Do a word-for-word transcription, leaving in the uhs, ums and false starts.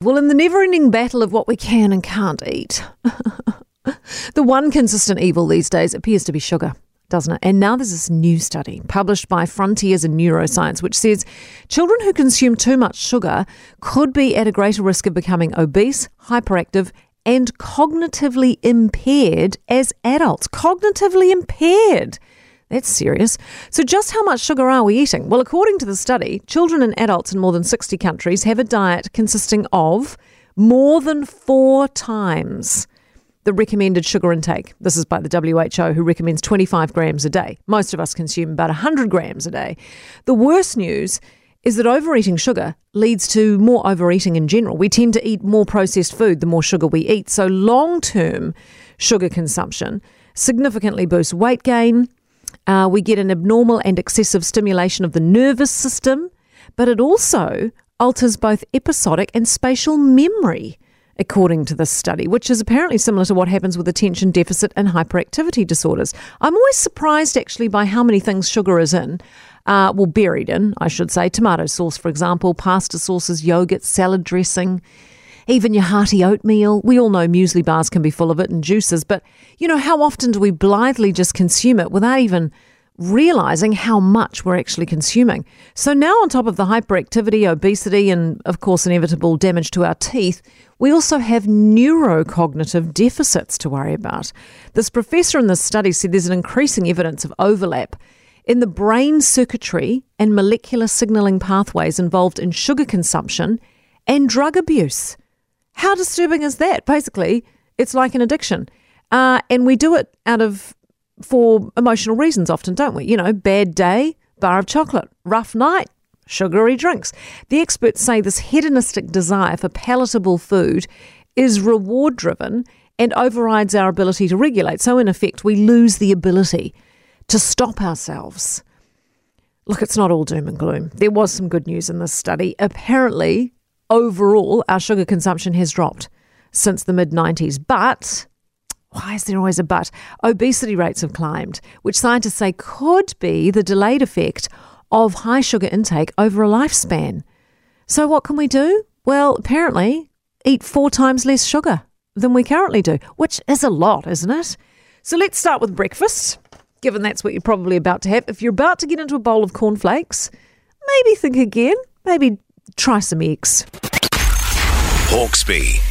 Well, in the never-ending battle of what we can and can't eat, the one consistent evil these days appears to be sugar, doesn't it? And now there's this new study published by Frontiers in Neuroscience, which says children who consume too much sugar could be at a greater risk of becoming obese, hyperactive, and cognitively impaired as adults. Cognitively impaired. That's serious. So just how much sugar are we eating? Well, according to the study, children and adults in more than sixty countries have a diet consisting of more than four times the recommended sugar intake. This is by the W H O, who recommends twenty-five grams a day. Most of us consume about one hundred grams a day. The worst news is that overeating sugar leads to more overeating in general. We tend to eat more processed food the more sugar we eat. So long-term sugar consumption significantly boosts weight gain. Uh, we get an abnormal and excessive stimulation of the nervous system, but it also alters both episodic and spatial memory, according to this study, which is apparently similar to what happens with attention deficit and hyperactivity disorders. I'm always surprised, actually, by how many things sugar is in, uh, well, buried in, I should say. Tomato sauce, for example, pasta sauces, yogurt, salad dressing, even your hearty oatmeal. We all know muesli bars can be full of it and juices, but, you know, how often do we blithely just consume it without even realising how much we're actually consuming? So now, on top of the hyperactivity, obesity, and, of course, inevitable damage to our teeth, we also have neurocognitive deficits to worry about. This professor in this study said there's an increasing evidence of overlap in the brain circuitry and molecular signalling pathways involved in sugar consumption and drug abuse. How disturbing is that? Basically, it's like an addiction. Uh, and we do it out of, for emotional reasons often, don't we? You know, bad day, bar of chocolate, rough night, sugary drinks. The experts say this hedonistic desire for palatable food is reward-driven and overrides our ability to regulate. So in effect, we lose the ability to stop ourselves. Look, it's not all doom and gloom. There was some good news in this study. Apparently, overall, our sugar consumption has dropped since the mid nineties. But, why is there always a but? Obesity rates have climbed, which scientists say could be the delayed effect of high sugar intake over a lifespan. So what can we do? Well, apparently, eat four times less sugar than we currently do, which is a lot, isn't it? So let's start with breakfast, given that's what you're probably about to have. If you're about to get into a bowl of cornflakes, maybe think again, maybe try some eggs. Hawksby.